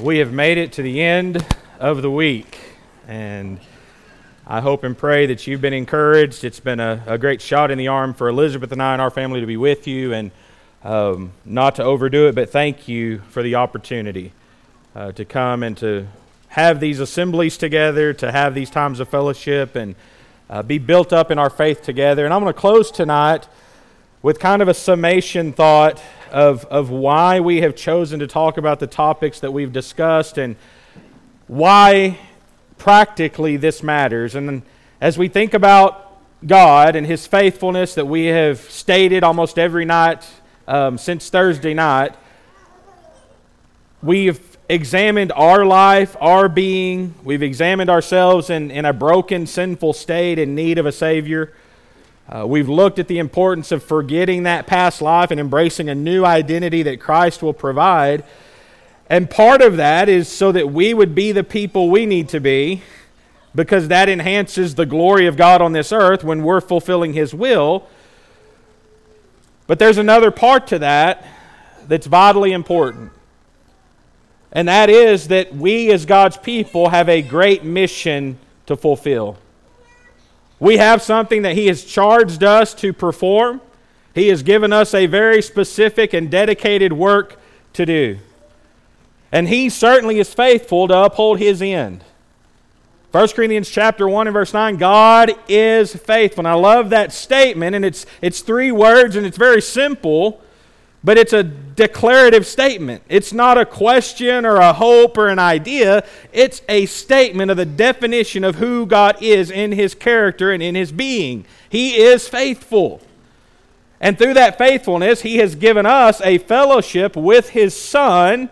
We have made it to the end of the week, and I hope and pray that you've been encouraged. It's been a great shot in the arm for Elizabeth and I and our family to be with you, and not to overdo it, but thank you for the opportunity to come and to have these assemblies together, to have these times of fellowship, and be built up in our faith together. And I'm going to close tonight with kind of a summation thought of why we have chosen to talk about the topics that we've discussed and why practically this matters. And then as we think about God and His faithfulness that we have stated almost every night since Thursday night, we've examined our life, our being. We've examined ourselves in a broken, sinful state in need of a Savior. We've looked at the importance of forgetting that past life and embracing a new identity that Christ will provide. And part of that is so that we would be the people we need to be, because that enhances the glory of God on this earth when we're fulfilling His will. But there's another part to that that's vitally important. And that is that we as God's people have a great mission to fulfill. We have something that He has charged us to perform. He has given us a very specific and dedicated work to do. And He certainly is faithful to uphold His end. 1 Corinthians chapter 1 and verse 9, God is faithful. And I love that statement, and it's three words, and it's very simple, but it's a declarative statement. It's not a question or a hope or an idea. It's a statement of the definition of who God is in His character and in His being. He is faithful. And through that faithfulness, He has given us a fellowship with His Son,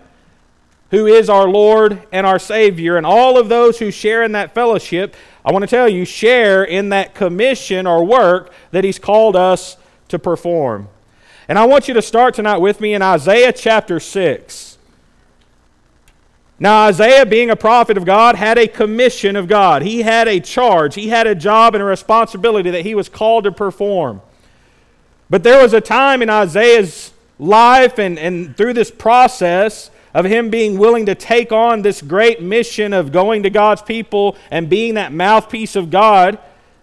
who is our Lord and our Savior. And all of those who share in that fellowship, I want to tell you, share in that commission or work that He's called us to perform. And I want you to start tonight with me in Isaiah chapter 6. Now, Isaiah, being a prophet of God, had a commission of God. He had a charge. He had a job and a responsibility that he was called to perform. But there was a time in Isaiah's life and through this process of him being willing to take on this great mission of going to God's people and being that mouthpiece of God,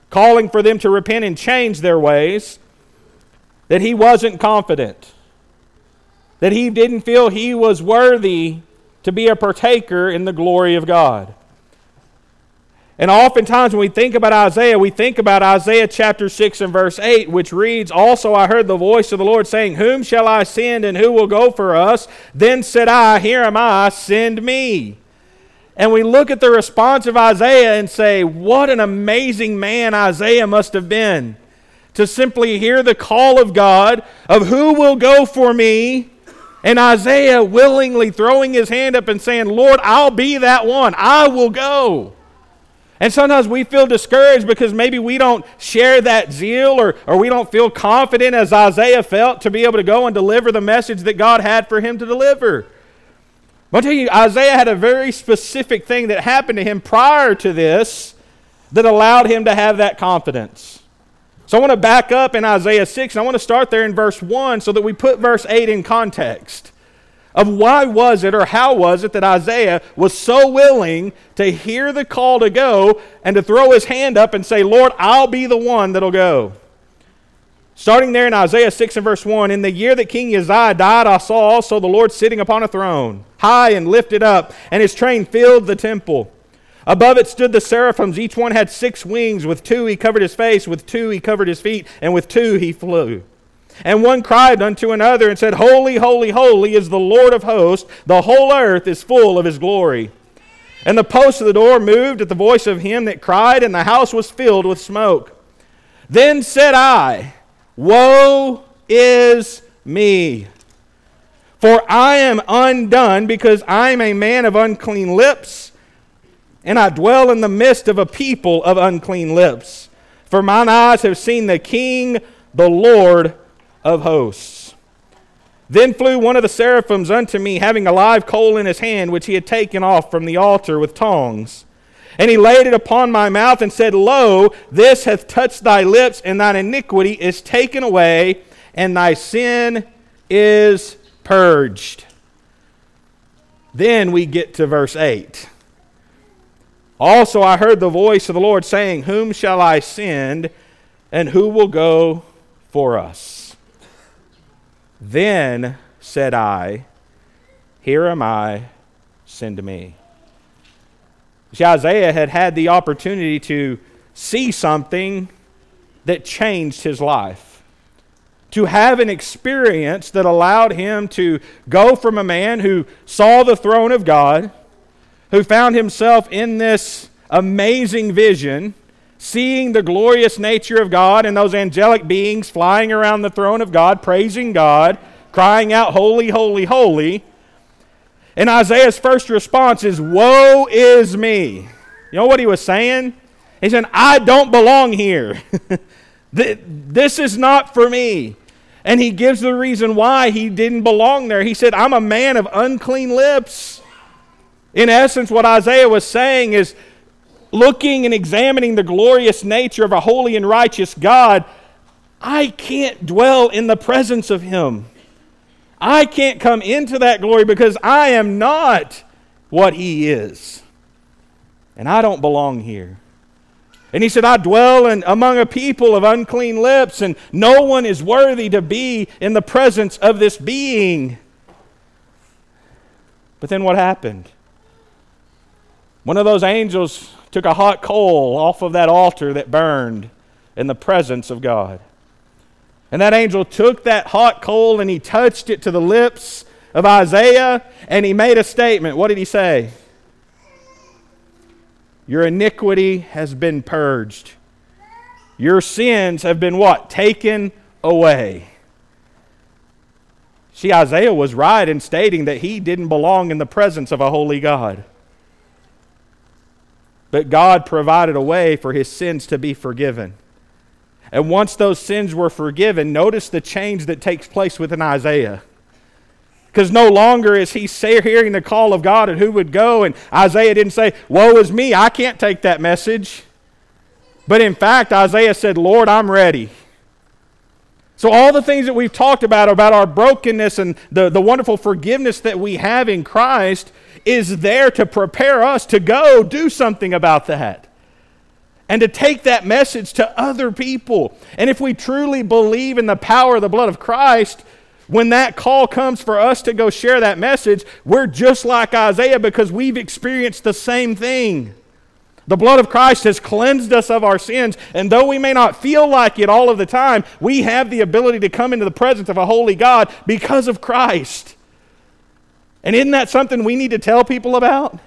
calling for them to repent and change their ways, that he wasn't confident, that he didn't feel he was worthy to be a partaker in the glory of God. And oftentimes when we think about Isaiah, we think about Isaiah chapter 6 and verse 8, which reads, "Also I heard the voice of the Lord saying, Whom shall I send, and who will go for us? Then said I, Here am I, send me." And we look at the response of Isaiah and say, what an amazing man Isaiah must have been, to simply hear the call of God of who will go for me, and Isaiah willingly throwing his hand up and saying, "Lord, I'll be that one. I will go." And sometimes we feel discouraged because maybe we don't share that zeal or we don't feel confident as Isaiah felt to be able to go and deliver the message that God had for him to deliver. But I'll tell you, Isaiah had a very specific thing that happened to him prior to this that allowed him to have that confidence. So I want to back up in Isaiah 6, and I want to start there in verse 1 so that we put verse 8 in context of why was it or how was it that Isaiah was so willing to hear the call to go and to throw his hand up and say, "Lord, I'll be the one that'll go." Starting there in Isaiah 6 and verse 1, "In the year that King Uzziah died, I saw also the Lord sitting upon a throne, high and lifted up, and His train filled the temple. Above it stood the seraphims. Each one had six wings. With two he covered his face, with two he covered his feet, and with two he flew. And one cried unto another and said, Holy, holy, holy is the Lord of hosts. The whole earth is full of His glory. And the posts of the door moved at the voice of him that cried, and the house was filled with smoke. Then said I, Woe is me! For I am undone, because I am a man of unclean lips, and I dwell in the midst of a people of unclean lips. For mine eyes have seen the King, the Lord of hosts." Then flew one of the seraphims unto me, having a live coal in his hand, which he had taken off from the altar with tongs. And he laid it upon my mouth and said, Lo, this hath touched thy lips, and thine iniquity is taken away, and thy sin is purged. Then we get to verse 8. Also I heard the voice of the Lord saying, whom shall I send, and who will go for us? Then said I, here am I, send me. See, Isaiah had the opportunity to see something that changed his life, to have an experience that allowed him to go from a man who saw the throne of God, who found himself in this amazing vision, seeing the glorious nature of God and those angelic beings flying around the throne of God, praising God, crying out, holy, holy, holy. And Isaiah's first response is, woe is me. You know what he was saying? He said, I don't belong here. This is not for me. And he gives the reason why he didn't belong there. He said, I'm a man of unclean lips. In essence, what Isaiah was saying is, looking and examining the glorious nature of a holy and righteous God, I can't dwell in the presence of Him. I can't come into that glory because I am not what He is. And I don't belong here. And he said, I dwell among a people of unclean lips, and no one is worthy to be in the presence of this being. But then what happened? One of those angels took a hot coal off of that altar that burned in the presence of God. And that angel took that hot coal and he touched it to the lips of Isaiah, and he made a statement. What did he say? Your iniquity has been purged. Your sins have been what? Taken away. See, Isaiah was right in stating that he didn't belong in the presence of a holy God. But God provided a way for his sins to be forgiven. And once those sins were forgiven, notice the change that takes place within Isaiah. Because no longer is he hearing the call of God and who would go, and Isaiah didn't say, woe is me, I can't take that message. But in fact, Isaiah said, Lord, I'm ready. So all the things that we've talked about our brokenness and the wonderful forgiveness that we have in Christ is there to prepare us to go do something about that and to take that message to other people. And if we truly believe in the power of the blood of Christ, when that call comes for us to go share that message, we're just like Isaiah because we've experienced the same thing. The blood of Christ has cleansed us of our sins, and though we may not feel like it all of the time, we have the ability to come into the presence of a holy God because of Christ. And isn't that something we need to tell people about?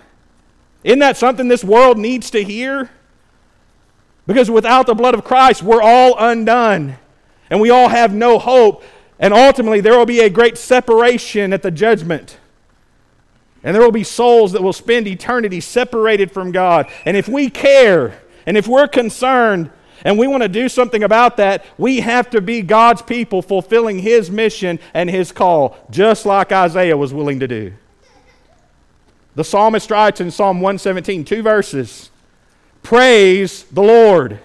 Isn't that something this world needs to hear? Because without the blood of Christ, we're all undone, and we all have no hope. And ultimately, there will be a great separation at the judgment. And there will be souls that will spend eternity separated from God. And if we care, and if we're concerned, and we want to do something about that, we have to be God's people fulfilling His mission and His call, just like Isaiah was willing to do. The psalmist writes in Psalm 117, 2 verses, praise the Lord.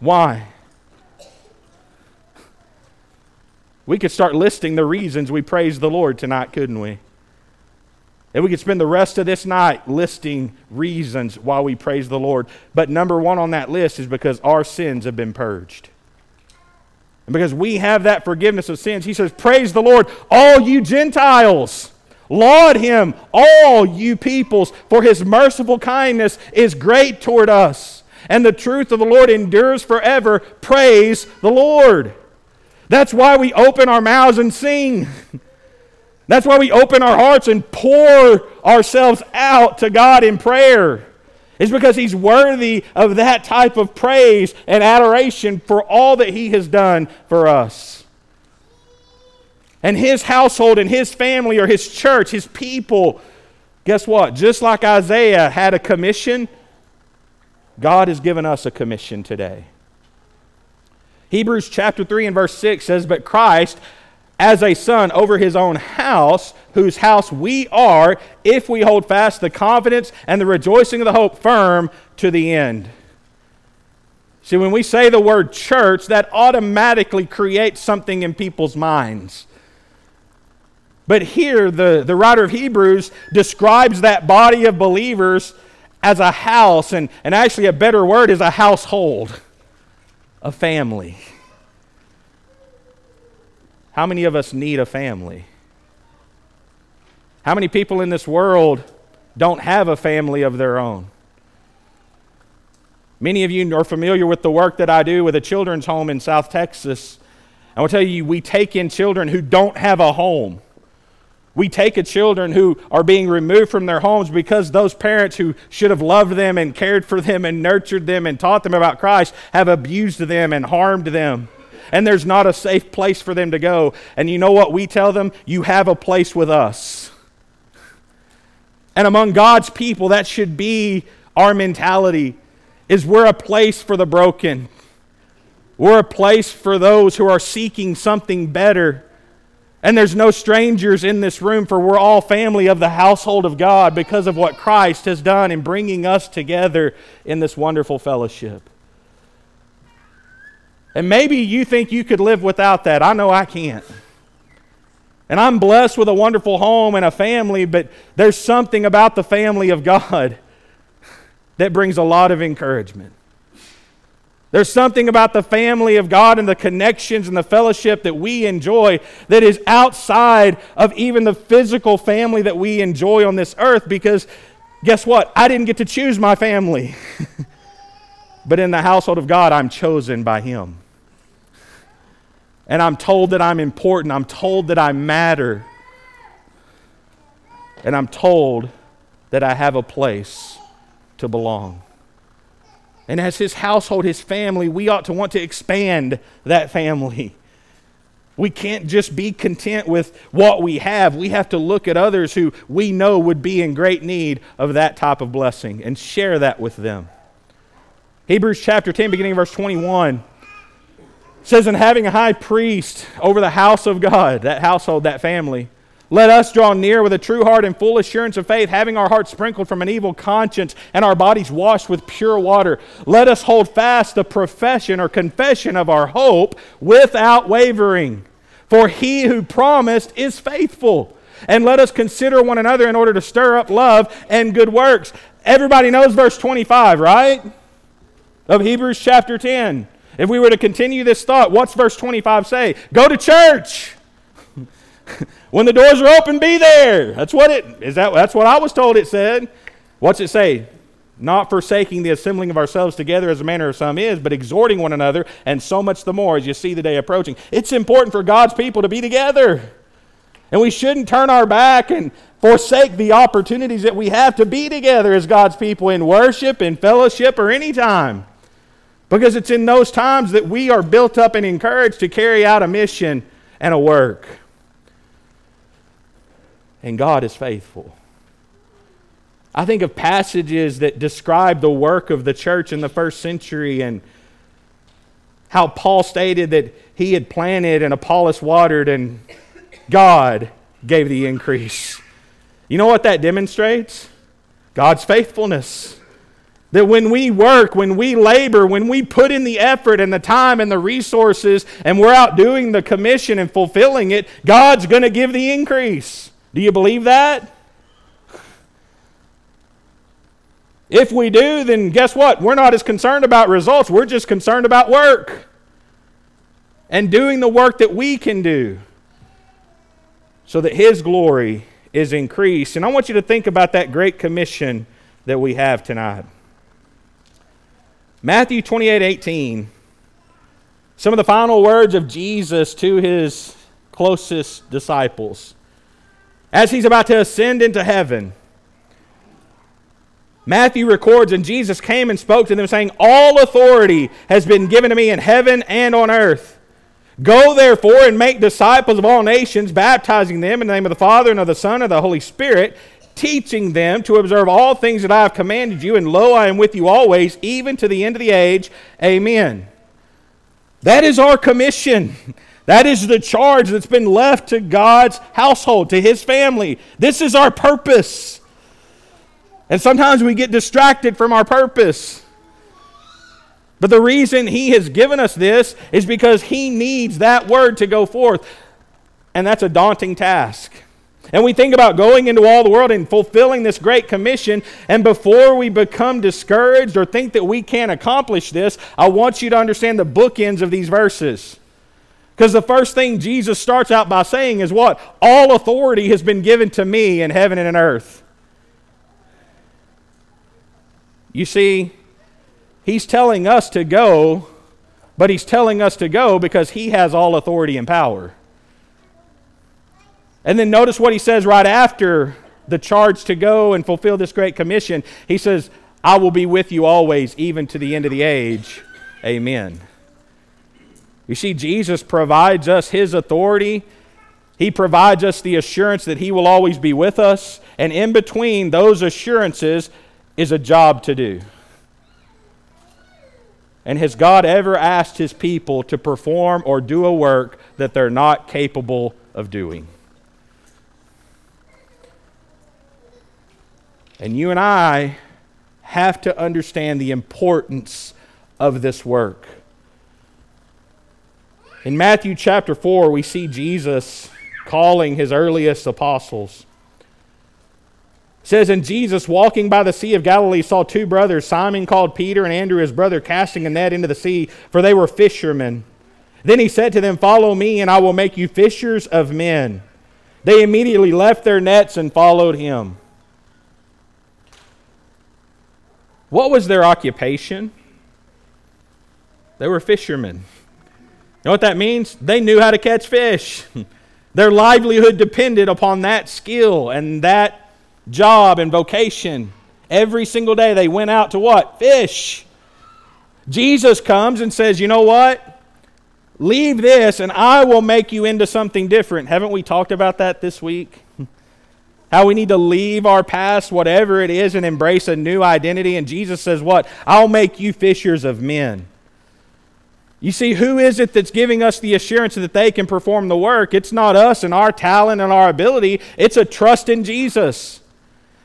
Why? We could start listing the reasons we praise the Lord tonight, couldn't we? And we could spend the rest of this night listing reasons why we praise the Lord. But number one on that list is because our sins have been purged. And because we have that forgiveness of sins, he says, praise the Lord, all you Gentiles. Laud Him, all you peoples, for His merciful kindness is great toward us. And the truth of the Lord endures forever. Praise the Lord. That's why we open our mouths and sing. That's why we open our hearts and pour ourselves out to God in prayer. It's because He's worthy of that type of praise and adoration for all that He has done for us. And His household and His family or His church, His people, guess what? Just like Isaiah had a commission, God has given us a commission today. Hebrews chapter 3 and verse 6 says, but Christ, as a son over His own house, whose house we are, if we hold fast the confidence and the rejoicing of the hope firm to the end. See, when we say the word church, that automatically creates something in people's minds. But here, the writer of Hebrews describes that body of believers as a house, and actually a better word is a household, a family. How many of us need a family? How many people in this world don't have a family of their own? Many of you are familiar with the work that I do with a children's home in South Texas. I will tell you, we take in children who don't have a home. We take in children who are being removed from their homes because those parents who should have loved them and cared for them and nurtured them and taught them about Christ have abused them and harmed them. And there's not a safe place for them to go. And you know what we tell them? You have a place with us. And among God's people, that should be our mentality. Is we're a place for the broken. We're a place for those who are seeking something better. And there's no strangers in this room, for we're all family of the household of God because of what Christ has done in bringing us together in this wonderful fellowship. And maybe you think you could live without that. I know I can't. And I'm blessed with a wonderful home and a family, but there's something about the family of God that brings a lot of encouragement. There's something about the family of God and the connections and the fellowship that we enjoy that is outside of even the physical family that we enjoy on this earth, because guess what? I didn't get to choose my family. But in the household of God, I'm chosen by Him. And I'm told that I'm important. I'm told that I matter. And I'm told that I have a place to belong. And as His household, His family, we ought to want to expand that family. We can't just be content with what we have. We have to look at others who we know would be in great need of that type of blessing and share that with them. Hebrews chapter 10, beginning of verse 21, says, "And having a high priest over the house of God," that household, that family, "let us draw near with a true heart and full assurance of faith, having our hearts sprinkled from an evil conscience and our bodies washed with pure water. Let us hold fast the profession or confession of our hope without wavering. For He who promised is faithful. And let us consider one another in order to stir up love and good works." Everybody knows verse 25, right? Of Hebrews chapter 10. If we were to continue this thought, what's verse 25 say? Go to church! When the doors are open, be there. That's what it is. That's what I was told it said. What's it say? "Not forsaking the assembling of ourselves together as the manner of some is, but exhorting one another, and so much the more as you see the day approaching." It's important for God's people to be together. And we shouldn't turn our back and forsake the opportunities that we have to be together as God's people in worship, in fellowship, or any time. Because it's in those times that we are built up and encouraged to carry out a mission and a work. And God is faithful. I think of passages that describe the work of the church in the first century and how Paul stated that he had planted and Apollos watered and God gave the increase. You know what that demonstrates? God's faithfulness. That when we work, when we labor, when we put in the effort and the time and the resources and we're out doing the commission and fulfilling it, God's going to give the increase. Do you believe that? If we do, then guess what? We're not as concerned about results. We're just concerned about work and doing the work that we can do so that His glory is increased. And I want you to think about that great commission that we have tonight. Matthew 28:18. Some of the final words of Jesus to His closest disciples as He's about to ascend into heaven. Matthew records, "And Jesus came and spoke to them, saying, 'All authority has been given to me in heaven and on earth. Go therefore and make disciples of all nations, baptizing them in the name of the Father and of the Son and of the Holy Spirit, teaching them to observe all things that I have commanded you, and lo, I am with you always, even to the end of the age. Amen.'" That is our commission. That is the charge that's been left to God's household, to His family. This is our purpose. And sometimes we get distracted from our purpose. But the reason He has given us this is because He needs that word to go forth. And that's a daunting task. And we think about going into all the world and fulfilling this great commission. And before we become discouraged or think that we can't accomplish this, I want you to understand the bookends of these verses. Because the first thing Jesus starts out by saying is what? All authority has been given to me in heaven and in earth. You see, he's telling us to go, but he's telling us to go because he has all authority and power. And then notice what he says right after the charge to go and fulfill this great commission. He says, I will be with you always, even to the end of the age. Amen. You see, Jesus provides us his authority. He provides us the assurance that he will always be with us. And in between those assurances is a job to do. And has God ever asked his people to perform or do a work that they're not capable of doing? And you and I have to understand the importance of this work. In Matthew chapter 4, we see Jesus calling his earliest apostles. It says, And Jesus, walking by the Sea of Galilee, saw two brothers, Simon called Peter and Andrew his brother, casting a net into the sea, for they were fishermen. Then he said to them, Follow me, and I will make you fishers of men. They immediately left their nets and followed him. What was their occupation? They were fishermen. You know what that means? They knew how to catch fish. Their livelihood depended upon that skill and that job and vocation. Every single day they went out to what? Fish. Jesus comes and says, you know what? Leave this and I will make you into something different. Haven't we talked about that this week? How we need to leave our past, whatever it is, and embrace a new identity. And Jesus says what? I'll make you fishers of men. You see, who is it that's giving us the assurance that they can perform the work? It's not us and our talent and our ability. It's a trust in Jesus.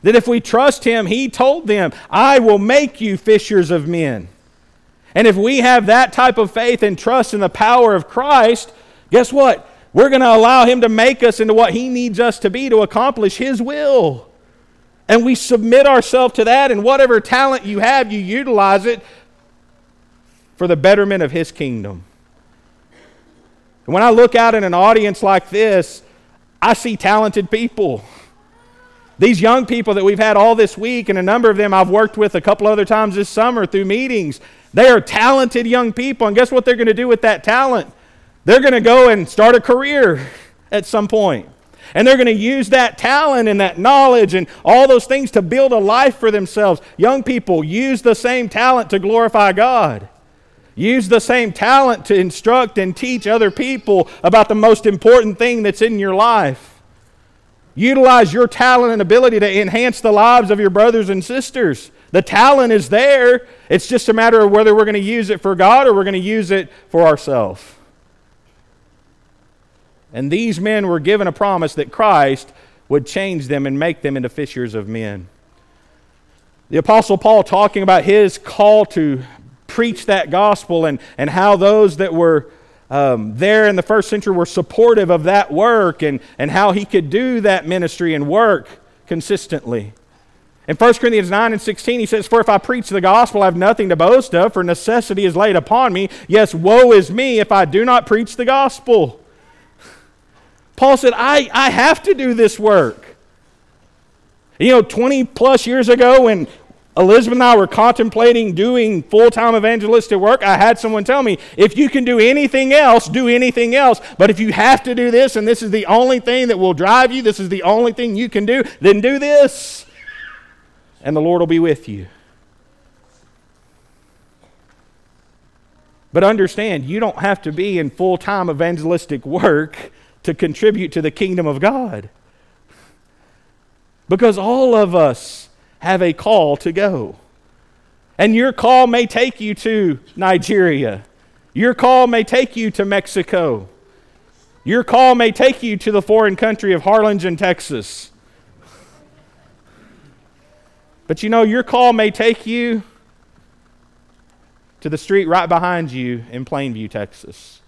That if we trust him, he told them, I will make you fishers of men. And if we have that type of faith and trust in the power of Christ, guess what? We're going to allow him to make us into what he needs us to be to accomplish his will. And we submit ourselves to that, and whatever talent you have, you utilize it for the betterment of his kingdom. And when I look out in an audience like this, I see talented people. These young people that we've had all this week, and a number of them I've worked with a couple other times this summer through meetings, they are talented young people, and guess what they're going to do with that talent? They're going to go and start a career at some point. And they're going to use that talent and that knowledge and all those things to build a life for themselves. Young people, use the same talent to glorify God. Use the same talent to instruct and teach other people about the most important thing that's in your life. Utilize your talent and ability to enhance the lives of your brothers and sisters. The talent is there. It's just a matter of whether we're going to use it for God or we're going to use it for ourselves. And these men were given a promise that Christ would change them and make them into fishers of men. The Apostle Paul, talking about his call to preach that gospel and how those that were there in the first century were supportive of that work and how he could do that ministry and work consistently. In 1 Corinthians 9:16, he says, For if I preach the gospel, I have nothing to boast of, for necessity is laid upon me. Yes, woe is me if I do not preach the gospel. Paul said, I have to do this work. You know, 20 plus years ago when Elizabeth and I were contemplating doing full-time evangelistic work, I had someone tell me, if you can do anything else, do anything else. But if you have to do this and this is the only thing that will drive you, this is the only thing you can do, then do this. And the Lord will be with you. But understand, you don't have to be in full-time evangelistic work to contribute to the kingdom of God. Because all of us have a call to go. And your call may take you to Nigeria. Your call may take you to Mexico. Your call may take you to the foreign country of Harlingen, Texas. But you know, your call may take you to the street right behind you in Plainview, Texas.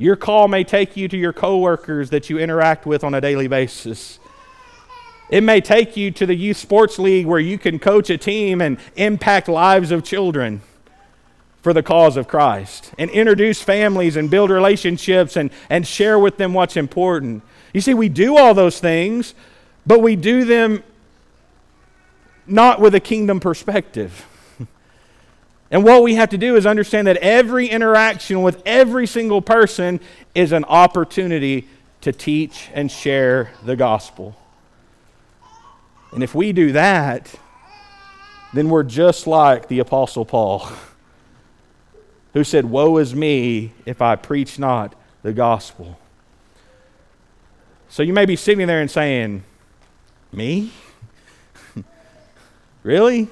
Your call may take you to your coworkers that you interact with on a daily basis. It may take you to the youth sports league where you can coach a team and impact lives of children for the cause of Christ, and introduce families and build relationships and share with them what's important. You see, we do all those things, but we do them not with a kingdom perspective. And what we have to do is understand that every interaction with every single person is an opportunity to teach and share the gospel. And if we do that, then we're just like the Apostle Paul, who said, "Woe is me if I preach not the gospel." So you may be sitting there and saying, "Me? Really?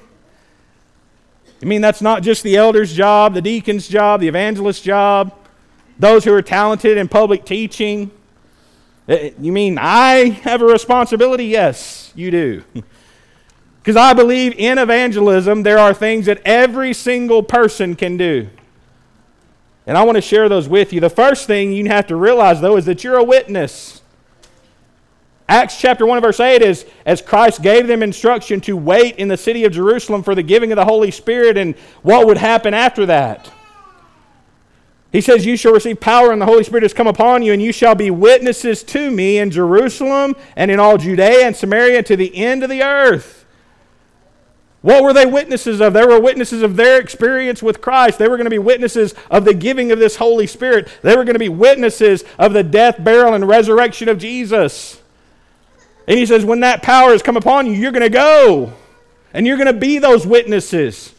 You mean that's not just the elder's job, the deacon's job, the evangelist's job, those who are talented in public teaching? You mean I have a responsibility?" Yes, you do. Because I believe in evangelism, there are things that every single person can do. And I want to share those with you. The first thing you have to realize, though, is that you're a witness. Acts chapter 1 verse 8 is, as Christ gave them instruction to wait in the city of Jerusalem for the giving of the Holy Spirit and what would happen after that. He says, "You shall receive power and the Holy Spirit has come upon you, and you shall be witnesses to me in Jerusalem and in all Judea and Samaria to the end of the earth." What were they witnesses of? They were witnesses of their experience with Christ. They were going to be witnesses of the giving of this Holy Spirit. They were going to be witnesses of the death, burial, and resurrection of Jesus. And he says, when that power has come upon you, you're going to go. And you're going to be those witnesses.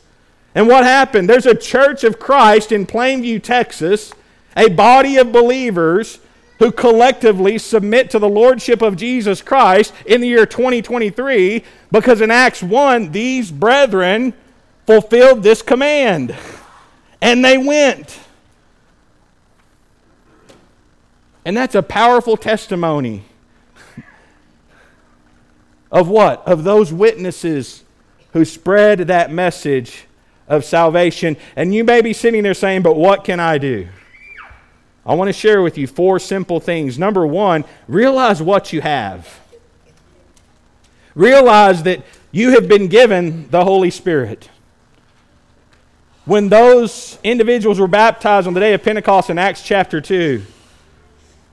And what happened? There's a church of Christ in Plainview, Texas, a body of believers who collectively submit to the lordship of Jesus Christ in the year 2023, because in Acts 1, these brethren fulfilled this command, and they went. And that's a powerful testimony of what? Of those witnesses who spread that message of salvation. And you may be sitting there saying, "But what can I do?" I want to share with you four simple things. Number one, realize what you have. Realize that you have been given the Holy Spirit. When those individuals were baptized on the day of Pentecost in Acts chapter 2,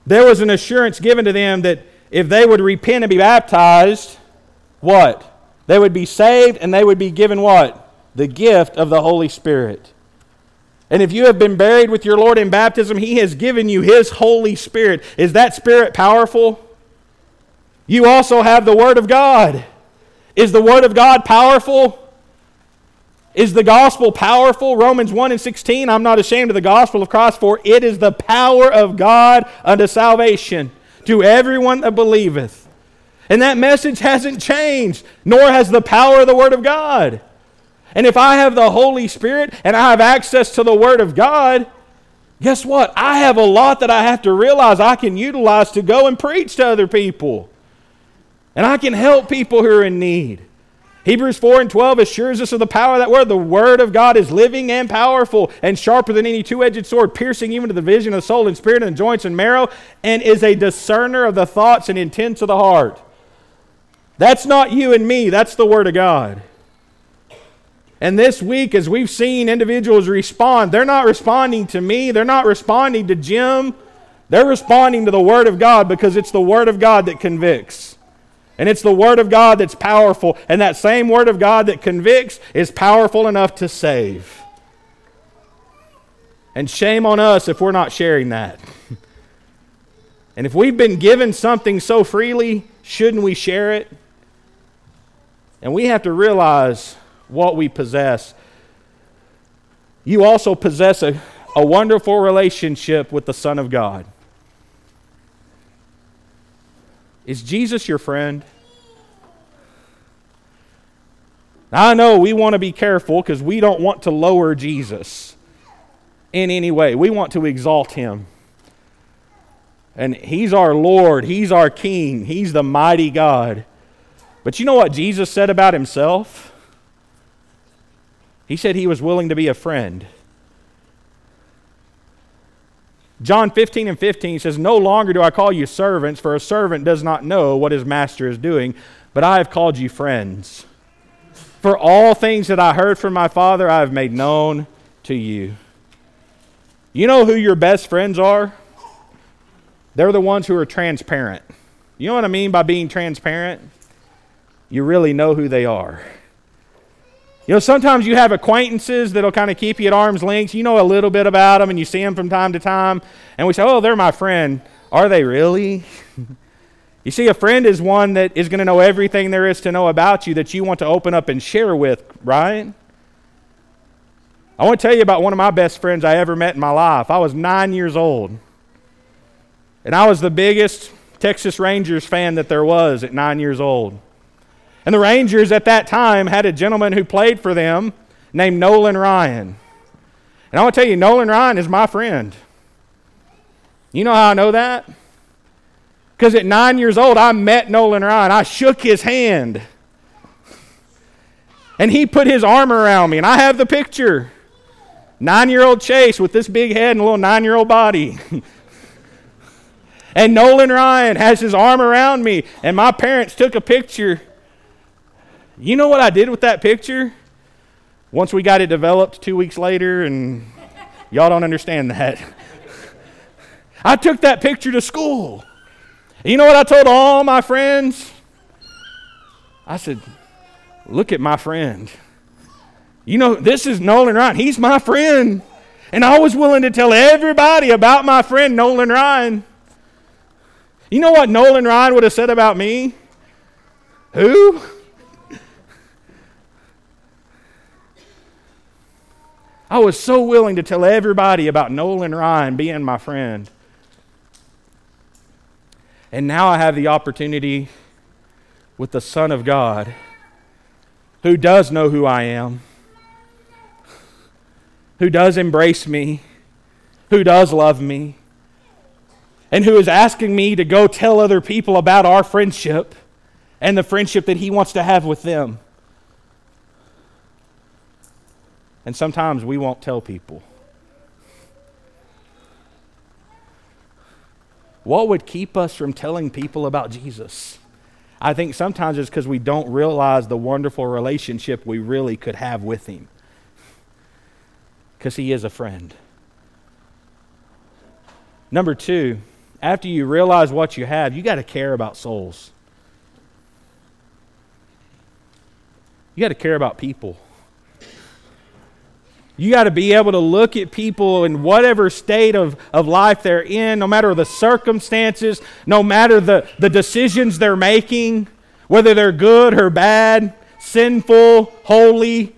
there was an assurance given to them that if they would repent and be baptized, what? They would be saved, and they would be given what? The gift of the Holy Spirit. And if you have been buried with your Lord in baptism, He has given you His Holy Spirit. Is that Spirit powerful? You also have the Word of God. Is the Word of God powerful? Is the gospel powerful? Romans 1:16, "I'm not ashamed of the gospel of Christ, for it is the power of God unto salvation to everyone that believeth." And that message hasn't changed, nor has the power of the Word of God. And if I have the Holy Spirit and I have access to the Word of God, guess what? I have a lot that I have to realize I can utilize to go and preach to other people. And I can help people who are in need. Hebrews 4:12 assures us of the power of that Word. The Word of God is living and powerful and sharper than any two-edged sword, piercing even to the division of the soul and spirit and the joints and marrow, and is a discerner of the thoughts and intents of the heart. That's not you and me. That's the Word of God. And this week, as we've seen individuals respond, they're not responding to me. They're not responding to Jim. They're responding to the Word of God, because it's the Word of God that convicts. And it's the Word of God that's powerful. And that same Word of God that convicts is powerful enough to save. And shame on us if we're not sharing that. And if we've been given something so freely, shouldn't we share it? And we have to realize what we possess. You also possess a wonderful relationship with the Son of God. Is Jesus your friend? Now, I know we want to be careful because we don't want to lower Jesus in any way. We want to exalt Him. And He's our Lord. He's our King. He's the mighty God. But you know what Jesus said about Himself? He said He was willing to be a friend. John 15:15 says, "No longer do I call you servants, for a servant does not know what his master is doing, but I have called you friends. For all things that I heard from my Father, I have made known to you." You know who your best friends are? They're the ones who are transparent. You know what I mean by being transparent? You really know who they are. You know, sometimes you have acquaintances that'll kind of keep you at arm's length. You know a little bit about them and you see them from time to time. And we say, oh, they're my friend. Are they really? You see, a friend is one that is going to know everything there is to know about you that you want to open up and share with, right? I want to tell you about one of my best friends I ever met in my life. I was 9 years old. And I was the biggest Texas Rangers fan that there was at 9 years old. And the Rangers at that time had a gentleman who played for them named Nolan Ryan. And I want to tell you, Nolan Ryan is my friend. You know how I know that? Because at 9 years old, I met Nolan Ryan. I shook his hand. And he put his arm around me. And I have the picture. 9-year-old Chase with this big head and a little 9-year-old body. And Nolan Ryan has his arm around me. And my parents took a picture. You know what I did with that picture? Once we got it developed 2 weeks later, and y'all don't understand that. I took that picture to school. You know what I told all my friends? I said, look at my friend. You know, this is Nolan Ryan. He's my friend. And I was willing to tell everybody about my friend Nolan Ryan. You know what Nolan Ryan would have said about me? Who? I was so willing to tell everybody about Nolan Ryan being my friend. And now I have the opportunity with the Son of God, who does know who I am, who does embrace me, who does love me, and who is asking me to go tell other people about our friendship and the friendship that He wants to have with them. And sometimes we won't tell people. What would keep us from telling people about Jesus? I think sometimes it's because we don't realize the wonderful relationship we really could have with Him. Because He is a friend. Number two, after you realize what you have, you got to care about souls. You got to care about people. You got to be able to look at people in whatever state of life they're in, no matter the circumstances, no matter the decisions they're making, whether they're good or bad, sinful, holy.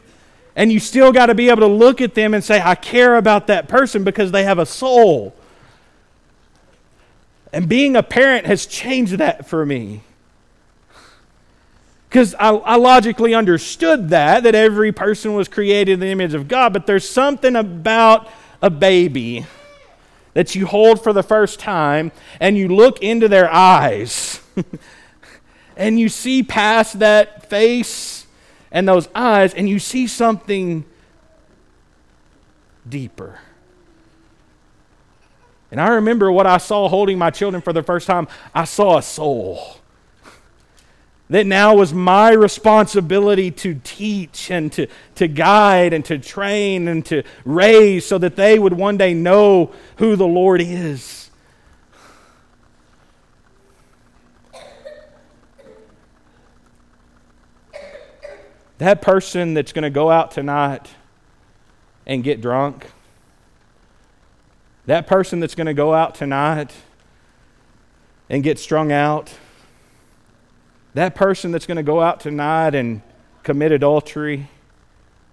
And you still got to be able to look at them and say, I care about that person because they have a soul. And being a parent has changed that for me. Because I logically understood that every person was created in the image of God, but there's something about a baby that you hold for the first time and you look into their eyes and you see past that face and those eyes and you see something deeper. And I remember what I saw holding my children for the first time. I saw a soul. That now was my responsibility to teach and to guide and to train and to raise so that they would one day know who the Lord is. That person that's going to go out tonight and get drunk, that person that's going to go out tonight and get strung out, that person that's going to go out tonight and commit adultery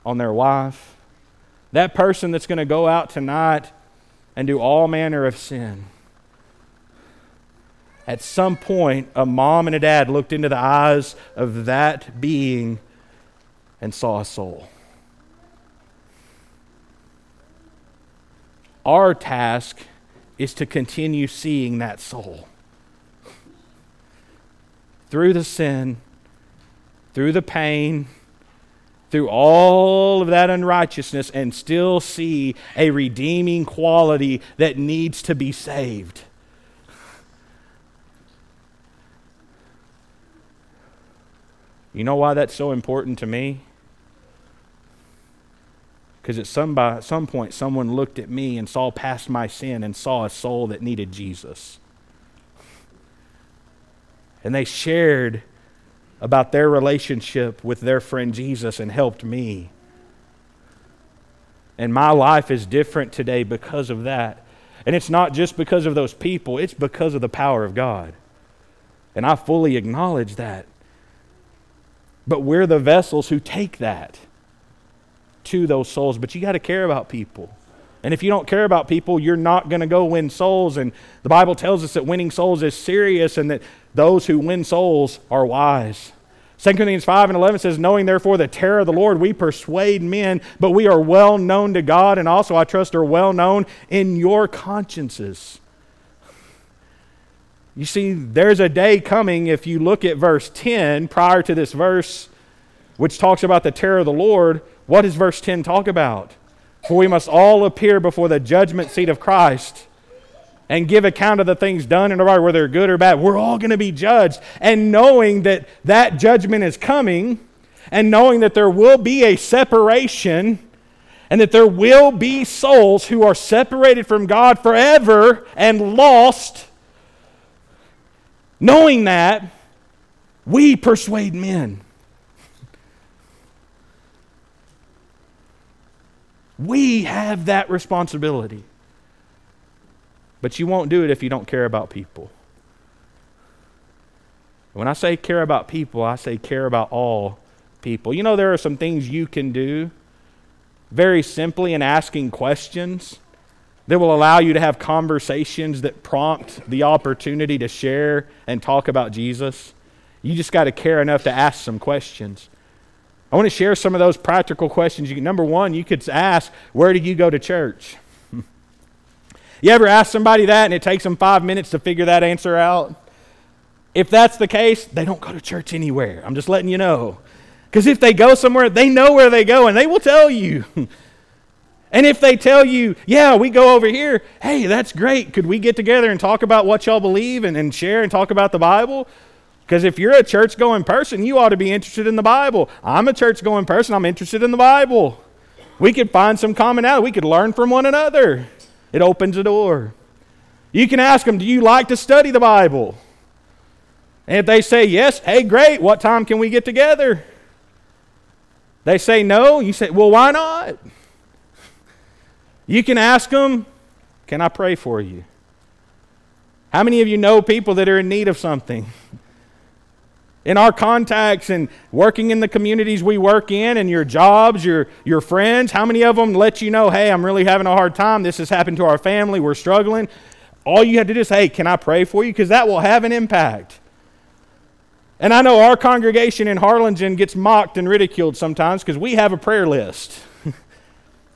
on their wife. That person that's going to go out tonight and do all manner of sin. At some point, a mom and a dad looked into the eyes of that being and saw a soul. Our task is to continue seeing that soul. Through the sin, through the pain, through all of that unrighteousness and still see a redeeming quality that needs to be saved. You know why that's so important to me? Because at some point, someone looked at me and saw past my sin and saw a soul that needed Jesus. And they shared about their relationship with their friend Jesus and helped me. And my life is different today because of that. And it's not just because of those people, it's because of the power of God. And I fully acknowledge that. But we're the vessels who take that to those souls. But you got to care about people. And if you don't care about people, you're not going to go win souls. And the Bible tells us that winning souls is serious and that those who win souls are wise. 2 Corinthians 5:11 says, "Knowing therefore the terror of the Lord, we persuade men, but we are well known to God and also, I trust, are well known in your consciences." You see, there's a day coming, if you look at verse 10 prior to this verse, which talks about the terror of the Lord. What does verse 10 talk about? "For we must all appear before the judgment seat of Christ and give account of the things done and right, whether good or bad." We're all going to be judged. And knowing that that judgment is coming, and knowing that there will be a separation, and that there will be souls who are separated from God forever and lost, knowing that, we persuade men. We have that responsibility. But you won't do it if you don't care about people. When I say care about people, I say care about all people. You know, there are some things you can do very simply in asking questions that will allow you to have conversations that prompt the opportunity to share and talk about Jesus. You just got to care enough to ask some questions. I want to share some of those practical questions. Number one, you could ask, where do you go to church? You ever ask somebody that and it takes them 5 minutes to figure that answer out? If that's the case, they don't go to church anywhere. I'm just letting you know. Because if they go somewhere, they know where they go and they will tell you. And if they tell you, yeah, we go over here, hey, that's great. Could we get together and talk about what y'all believe and share and talk about the Bible? Because if you're a church-going person, you ought to be interested in the Bible. I'm a church-going person. I'm interested in the Bible. We could find some commonality. We could learn from one another. It opens a door. You can ask them, do you like to study the Bible? And if they say yes, hey, great. What time can we get together? They say no. You say, well, why not? You can ask them, can I pray for you? How many of you know people that are in need of something? In our contacts and working in the communities we work in and your jobs, your friends, how many of them let you know, hey, I'm really having a hard time. This has happened to our family. We're struggling. All you have to do is, hey, can I pray for you? Because that will have an impact. And I know our congregation in Harlingen gets mocked and ridiculed sometimes because we have a prayer list.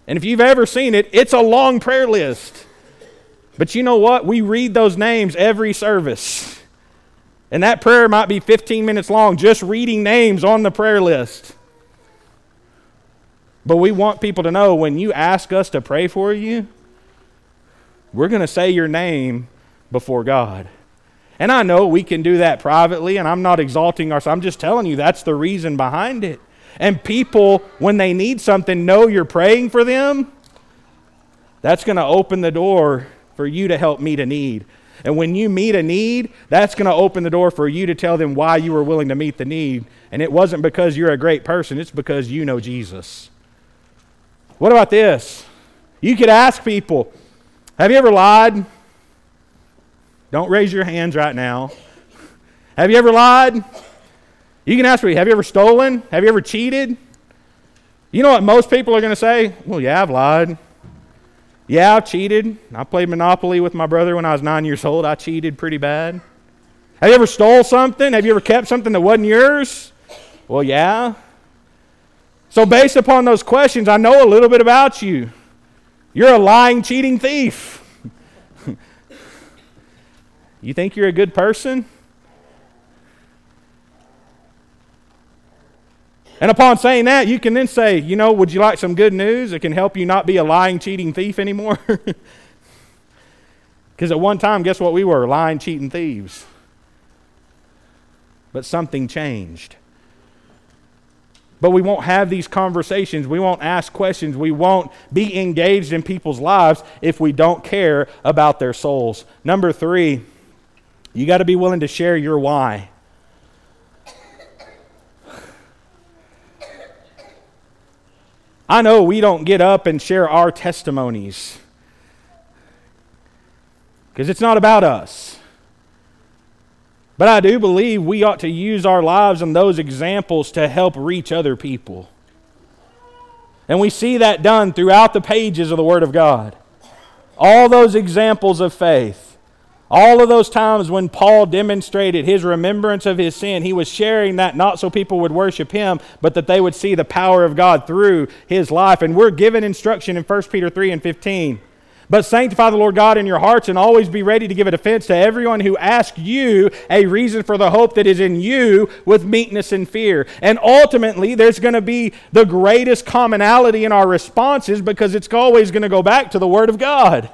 And if you've ever seen it, it's a long prayer list. But you know what? We read those names every service. And that prayer might be 15 minutes long, just reading names on the prayer list. But we want people to know, when you ask us to pray for you, we're going to say your name before God. And I know we can do that privately, and I'm not exalting ourselves. I'm just telling you that's the reason behind it. And people, when they need something, know you're praying for them. That's going to open the door for you to help meet a need. And when you meet a need, that's going to open the door for you to tell them why you were willing to meet the need. And it wasn't because you're a great person. It's because you know Jesus. What about this? You could ask people, have you ever lied? Don't raise your hands right now. Have you ever lied? You can ask me, have you ever stolen? Have you ever cheated? You know what most people are going to say? Well, yeah, I've lied. Yeah, I've cheated. I played Monopoly with my brother when I was 9 years old. I cheated pretty bad. Have you ever stole something? Have you ever kept something that wasn't yours? Well, yeah. So based upon those questions, I know a little bit about you. You're a lying, cheating thief. You think you're a good person? And upon saying that, you can then say, you know, would you like some good news? It can help you not be a lying, cheating thief anymore. Because at one time, guess what we were? Lying, cheating thieves. But something changed. But we won't have these conversations. We won't ask questions. We won't be engaged in people's lives if we don't care about their souls. Number 3, you got to be willing to share your why. I know we don't get up and share our testimonies because it's not about us. But I do believe we ought to use our lives and those examples to help reach other people. And we see that done throughout the pages of the Word of God. All those examples of faith. All of those times when Paul demonstrated his remembrance of his sin, he was sharing that not so people would worship him, but that they would see the power of God through his life. And we're given instruction in 1 Peter 3:15. But sanctify the Lord God in your hearts and always be ready to give a defense to everyone who asks you a reason for the hope that is in you with meekness and fear. And ultimately, there's going to be the greatest commonality in our responses because it's always going to go back to the Word of God.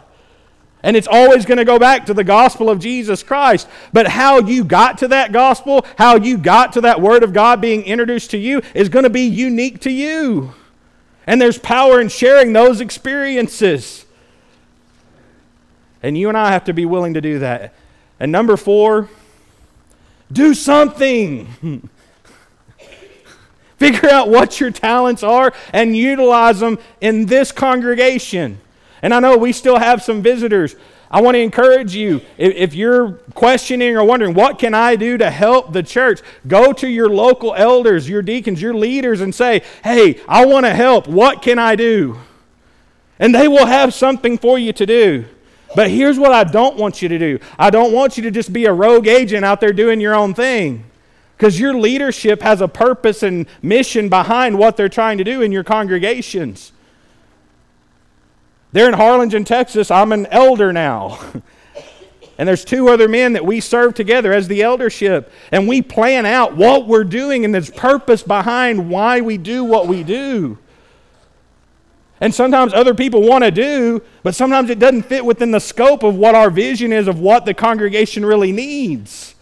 And it's always going to go back to the gospel of Jesus Christ. But how you got to that gospel, how you got to that Word of God being introduced to you is going to be unique to you. And there's power in sharing those experiences. And you and I have to be willing to do that. And number 4, do something. Figure out what your talents are and utilize them in this congregation. And I know we still have some visitors. I want to encourage you, if you're questioning or wondering, what can I do to help the church? Go to your local elders, your deacons, your leaders and say, hey, I want to help. What can I do? And they will have something for you to do. But here's what I don't want you to do. I don't want you to just be a rogue agent out there doing your own thing. Because your leadership has a purpose and mission behind what they're trying to do in your congregations. They're in Harlingen, Texas. I'm an elder now. And there's 2 other men that we serve together as the eldership. And we plan out what we're doing and there's purpose behind why we do what we do. And sometimes other people want to do, but sometimes it doesn't fit within the scope of what our vision is of what the congregation really needs.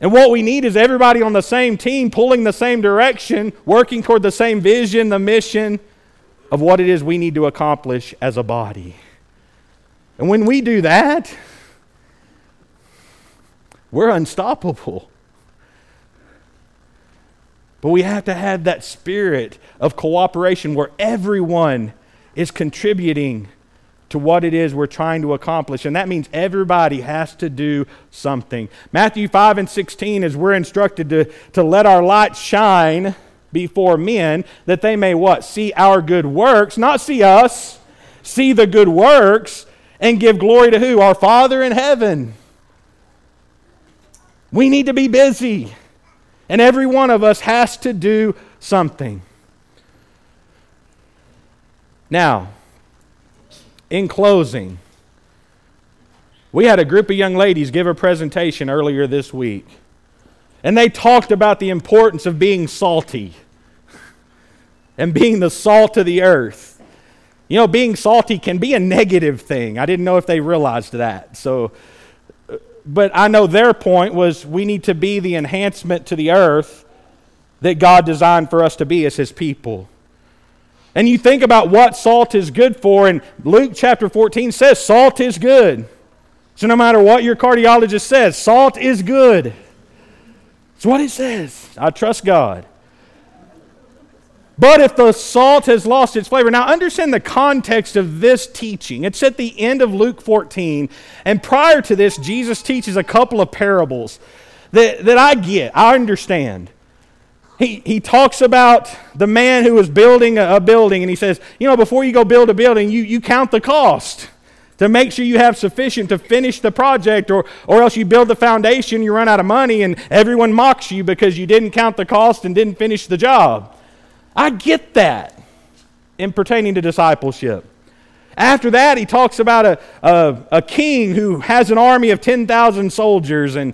And what we need is everybody on the same team, pulling the same direction, working toward the same vision, the mission of what it is we need to accomplish as a body. And when we do that, we're unstoppable. But we have to have that spirit of cooperation where everyone is contributing to what it is we're trying to accomplish. And that means everybody has to do something. Matthew 5:16 is we're instructed to let our light shine before men, that they may what? See our good works, not see us, see the good works, and give glory to who? Our Father in heaven. We need to be busy. And every one of us has to do something. Now, in closing, we had a group of young ladies give a presentation earlier this week. And they talked about the importance of being salty and being the salt of the earth. You know, being salty can be a negative thing. I didn't know if they realized that. But I know their point was we need to be the enhancement to the earth that God designed for us to be as His people. And you think about what salt is good for, and Luke chapter 14 says salt is good. So no matter what your cardiologist says, salt is good. It's what it says. I trust God. But if the salt has lost its flavor... Now understand the context of this teaching. It's at the end of Luke 14. And prior to this, Jesus teaches a couple of parables that I get, I understand. He talks about the man who was building a building. And he says, you know, before you go build a building, you count the cost to make sure you have sufficient to finish the project, or else you build the foundation, you run out of money, and everyone mocks you because you didn't count the cost and didn't finish the job. I get that in pertaining to discipleship. After that, he talks about a king who has an army of 10,000 soldiers, and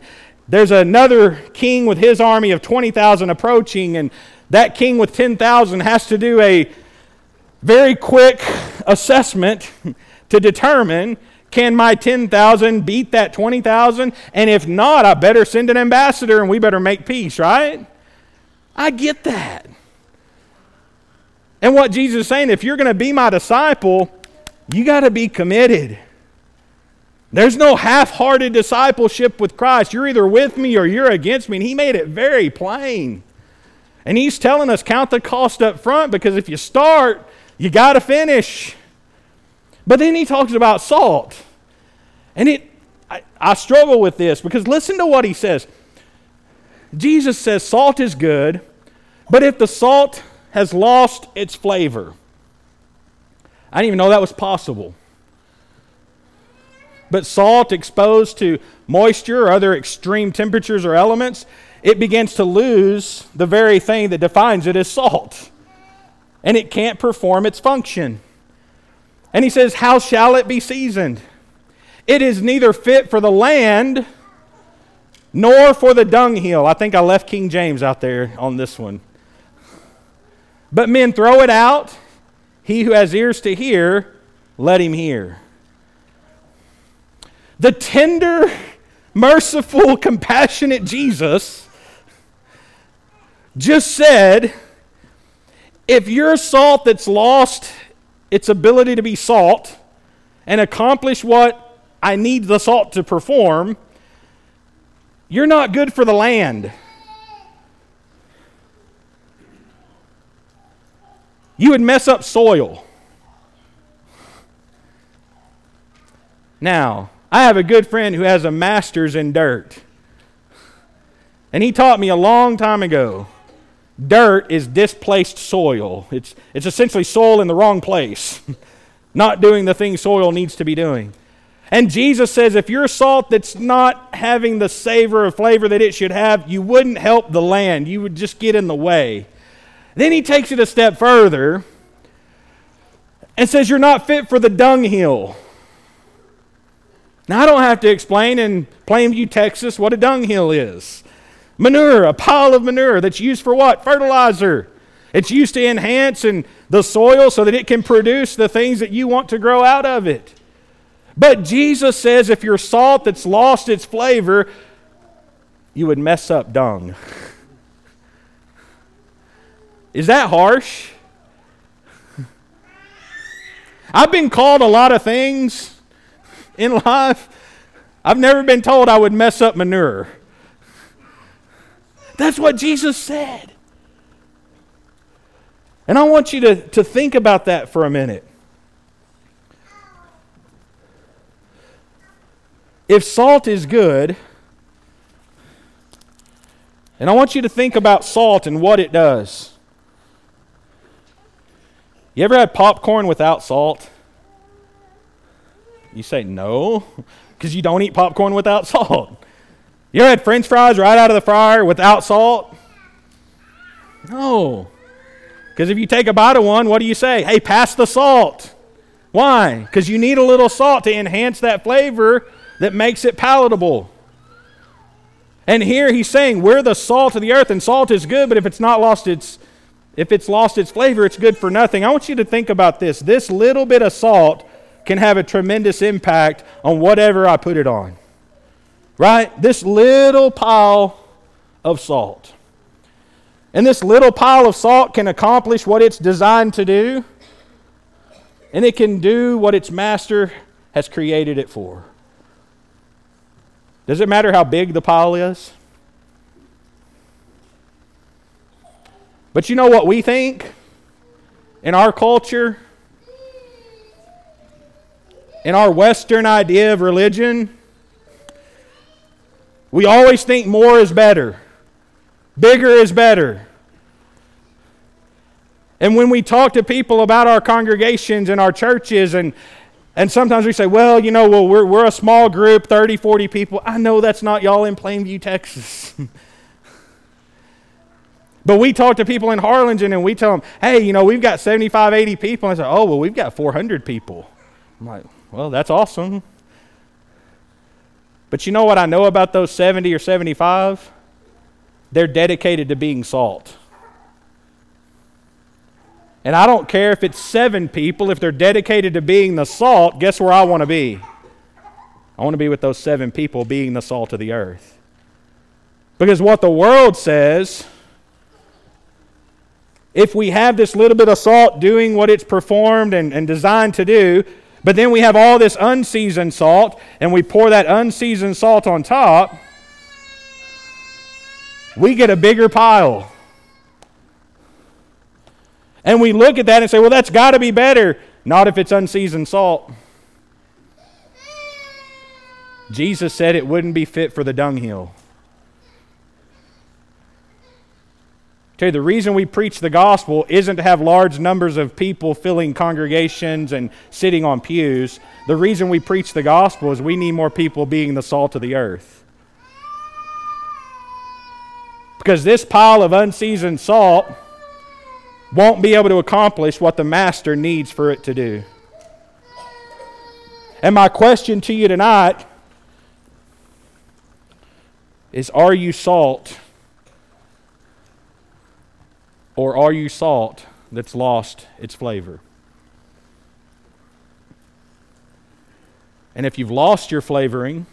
there's another king with his army of 20,000 approaching, and that king with 10,000 has to do a very quick assessment to determine, can my 10,000 beat that 20,000? And if not, I better send an ambassador and we better make peace, right? I get that. And what Jesus is saying, if you're going to be my disciple, you got to be committed. There's no half-hearted discipleship with Christ. You're either with me or you're against me. And he made it very plain. And he's telling us, count the cost up front, because if you start, you got to finish. But then he talks about salt. And I struggle with this, because listen to what he says. Jesus says salt is good, but if the salt has lost its flavor. I didn't even know that was possible. But salt exposed to moisture or other extreme temperatures or elements, it begins to lose the very thing that defines it as salt. And it can't perform its function. And he says, how shall it be seasoned? It is neither fit for the land nor for the dunghill. I think I left King James out there on this one. But men throw it out. He who has ears to hear, let him hear. The tender, merciful, compassionate Jesus just said, if you're salt that's lost its ability to be salt and accomplish what I need the salt to perform, you're not good for the land. You would mess up soil. Now, I have a good friend who has a master's in dirt. And he taught me a long time ago, dirt is displaced soil. It's essentially soil in the wrong place, not doing the thing soil needs to be doing. And Jesus says, if you're salt that's not having the savor or flavor that it should have, you wouldn't help the land. You would just get in the way. Then he takes it a step further and says, you're not fit for the dunghill. Now, I don't have to explain in Plainview, Texas, what a dunghill is. Manure, a pile of manure that's used for what? Fertilizer. It's used to enhance the soil so that it can produce the things that you want to grow out of it. But Jesus says, if you're salt that's lost its flavor, you would mess up dung. Is that harsh? I've been called a lot of things in life. I've never been told I would mess up manure. That's what Jesus said. And I want you to think about that for a minute. If salt is good, and I want you to think about salt and what it does. You ever had popcorn without salt? You say no, because you don't eat popcorn without salt. You ever had French fries right out of the fryer without salt? No. Because if you take a bite of one, what do you say? Hey, pass the salt. Why? Because you need a little salt to enhance that flavor that makes it palatable. And here he's saying we're the salt of the earth, and salt is good, but if it's not lost its flavor, it's good for nothing. I want you to think about this. This little bit of salt can have a tremendous impact on whatever I put it on. Right? This little pile of salt. And this little pile of salt can accomplish what it's designed to do. And it can do what its master has created it for. Does it matter how big the pile is? But you know what we think? In our culture, in our Western idea of religion, we always think more is better. Bigger is better. And when we talk to people about our congregations and our churches, and sometimes we say, well, we're a small group, 30, 40 people. I know that's not y'all in Plainview, Texas. But we talk to people in Harlingen and we tell them, hey, we've got 75, 80 people. And I say, oh, well, we've got 400 people. I'm like, well, that's awesome. But you know what I know about those 70 or 75? They're dedicated to being salt. And I don't care if it's 7 people, if they're dedicated to being the salt, guess where I want to be? I want to be with those 7 people being the salt of the earth. Because what the world says, if we have this little bit of salt doing what it's performed and designed to do, but then we have all this unseasoned salt, and we pour that unseasoned salt on top, we get a bigger pile. And we look at that and say, well, that's got to be better. Not if it's unseasoned salt. Jesus said it wouldn't be fit for the dunghill. Okay, the reason we preach the gospel isn't to have large numbers of people filling congregations and sitting on pews. The reason we preach the gospel is we need more people being the salt of the earth. Because this pile of unseasoned salt won't be able to accomplish what the master needs for it to do. And my question to you tonight is, are you salt? Or are you salt that's lost its flavor? And if you've lost your flavoring,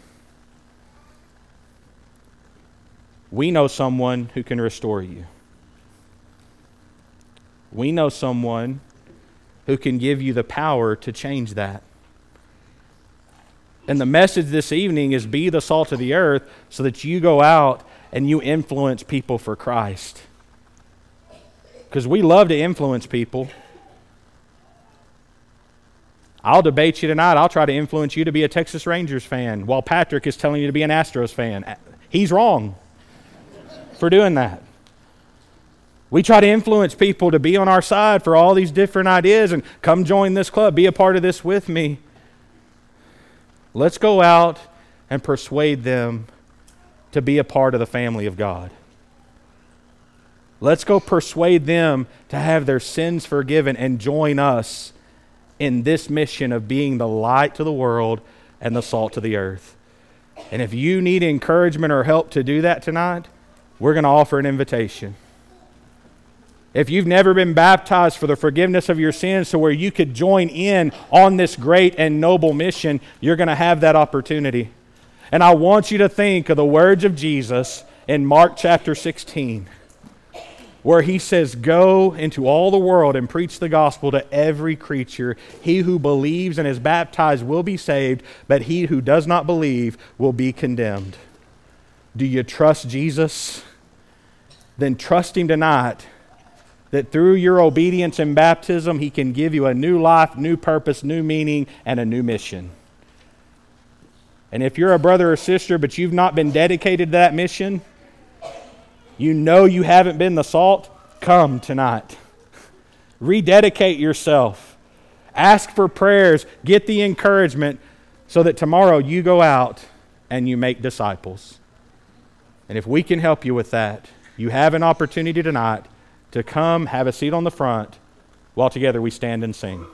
we know someone who can restore you. We know someone who can give you the power to change that. And the message this evening is, be the salt of the earth so that you go out and you influence people for Christ. Because we love to influence people. I'll debate you tonight. I'll try to influence you to be a Texas Rangers fan while Patrick is telling you to be an Astros fan. He's wrong for doing that. We try to influence people to be on our side for all these different ideas and come join this club, be a part of this with me. Let's go out and persuade them to be a part of the family of God. Let's go persuade them to have their sins forgiven and join us in this mission of being the light to the world and the salt to the earth. And if you need encouragement or help to do that tonight, we're going to offer an invitation. If you've never been baptized for the forgiveness of your sins to where you could join in on this great and noble mission, you're going to have that opportunity. And I want you to think of the words of Jesus in Mark chapter 16. Where he says, go into all the world and preach the gospel to every creature. He who believes and is baptized will be saved, but he who does not believe will be condemned. Do you trust Jesus? Then trust him tonight that through your obedience and baptism, he can give you a new life, new purpose, new meaning, and a new mission. And if you're a brother or sister, but you've not been dedicated to that mission, you know you haven't been the salt, come tonight. Rededicate yourself. Ask for prayers. Get the encouragement so that tomorrow you go out and you make disciples. And if we can help you with that, you have an opportunity tonight to come have a seat on the front while together we stand and sing.